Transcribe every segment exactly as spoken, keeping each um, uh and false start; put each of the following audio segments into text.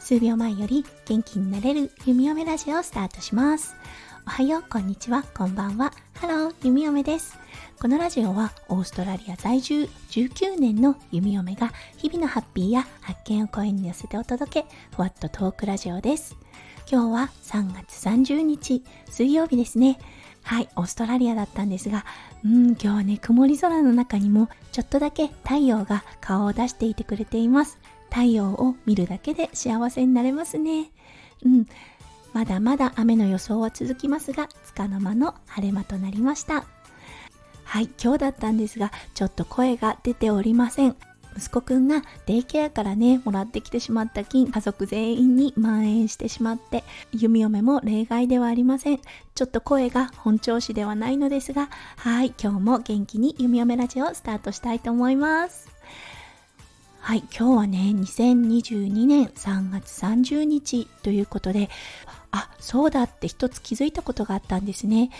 数秒前より元気になれるゆみおめラジオをスタートします。おはよう、こんにちは、こんばんは。ハロー、ゆみおめです。このラジオはオーストラリア在住じゅうきゅうねんのゆみおめが日々のハッピーや発見を声に寄せてお届け、ふわっとトークラジオです。今日はさんがつさんじゅうにち水曜日ですね。はい、オーストラリアだったんですが、うん、今日はね、曇り空の中にもちょっとだけ太陽が顔を出していてくれています。太陽を見るだけで幸せになれますね。うん、まだまだ雨の予想は続きますが、束の間の晴れ間となりました。はい、今日だったんですが、ちょっと声が出ておりません。息子くんがデイケアからね、もらってきてしまった菌、家族全員に蔓延してしまって、弓嫁も例外ではありません。ちょっと声が本調子ではないのですが、はい、今日も元気に弓嫁ラジオをスタートしたいと思います。はい、今日はね、にせんにじゅうにねんさんがつさんじゅうにちということで、あ、そうだって一つ気づいたことがあったんですね。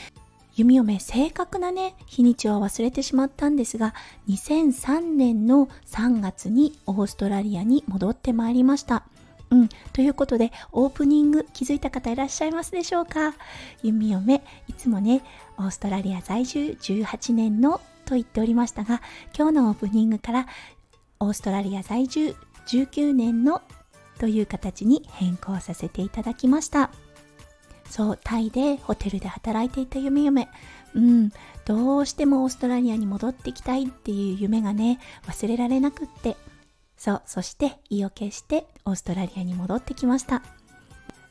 弓嫁、正確なね、日にちを忘れてしまったんですが、にせんさんねんのさんがつにオーストラリアに戻ってまいりました。うん、ということで、オープニング気づいた方いらっしゃいますでしょうか。弓嫁、いつもね、オーストラリア在住じゅうはちねんのと言っておりましたが、今日のオープニングから、オーストラリア在住じゅうきゅうねんのという形に変更させていただきました。そう、タイでホテルで働いていたゆみよめ、うん、どうしてもオーストラリアに戻ってきたいっていう夢がね、忘れられなくって、そう、そして意を決してオーストラリアに戻ってきました。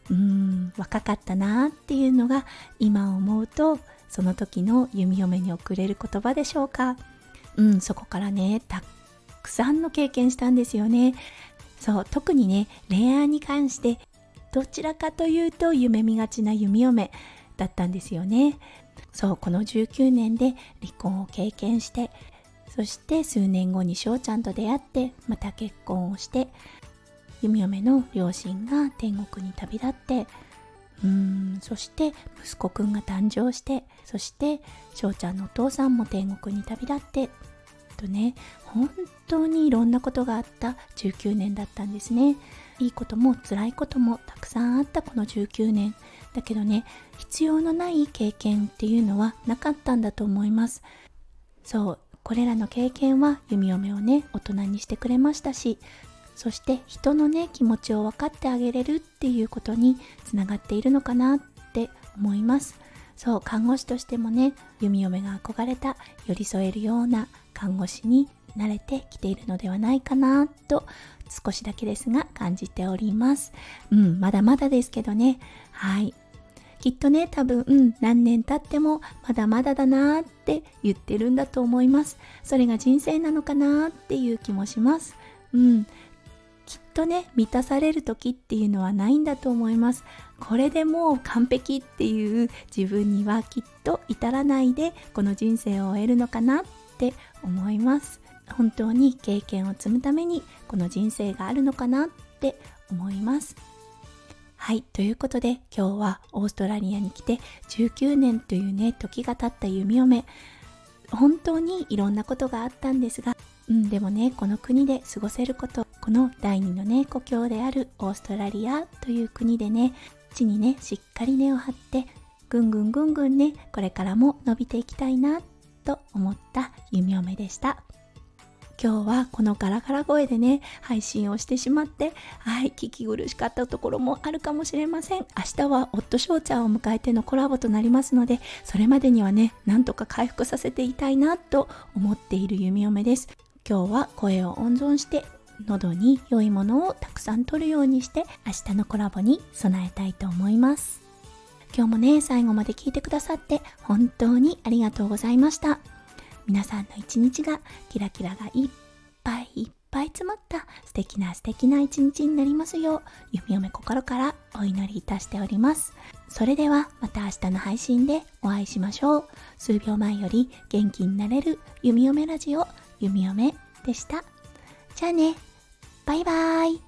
うーん、若かったなっていうのが今思うと、その時のゆみよめに送れる言葉でしょうか。うん、そこからね、たったくさんの経験したんですよね。そう、特にね、恋愛に関してどちらかというと夢見がちな弓嫁だったんですよね。そう、このじゅうきゅうねんで離婚を経験して、そして数年後に翔ちゃんと出会って、また結婚をして、弓嫁の両親が天国に旅立って、うーん、そして息子くんが誕生して、そして翔ちゃんのお父さんも天国に旅立ってとね、本当にいろんなことがあったじゅうきゅうねんだったんですね。いいことも辛いこともたくさんあったこのじゅうきゅうねんだけどね、必要のない経験っていうのはなかったんだと思います。そう、これらの経験は弓嫁をね、大人にしてくれましたし、そして人のね、気持ちを分かってあげれるっていうことにつながっているのかなって思います。そう、看護師としてもね、弓嫁が憧れた寄り添えるような看護師に慣れてきているのではないかなと、少しだけですが感じております。うん、まだまだですけどね。はい、きっとね、多分、うん、何年経ってもまだまだだなって言ってるんだと思います。それが人生なのかなっていう気もします。うん、きっとね、満たされる時っていうのはないんだと思います。これでもう完璧っていう自分にはきっと至らないで、この人生を終えるのかなって思います。本当に経験を積むためにこの人生があるのかなって思います。はい、ということで、今日はオーストラリアに来てじゅうきゅうねんというね、時が経った弓嫁、本当にいろんなことがあったんですが、うん、でもね、この国で過ごせること、この第二のね、故郷であるオーストラリアという国でね、地にね、しっかり根を張って、ぐんぐんぐんぐんね、これからも伸びていきたいなと思った弓嫁でした。今日はこのガラガラ声でね、配信をしてしまって、はい、聞き苦しかったところもあるかもしれません。明日は夫翔ちゃんを迎えてのコラボとなりますので、それまでにはね、なんとか回復させていたいなと思っている弓嫁です。今日は声を温存して、喉に良いものをたくさん取るようにして、明日のコラボに備えたいと思います。今日もね、最後まで聞いてくださって本当にありがとうございました。皆さんの一日がキラキラがいっぱいいっぱい詰まった素敵な素敵な一日になりますよう、弓嫁心からお祈りいたしております。それではまた明日の配信でお会いしましょう。数秒前より元気になれる弓嫁ラジオ、弓嫁でした。じゃあね、バイバイ。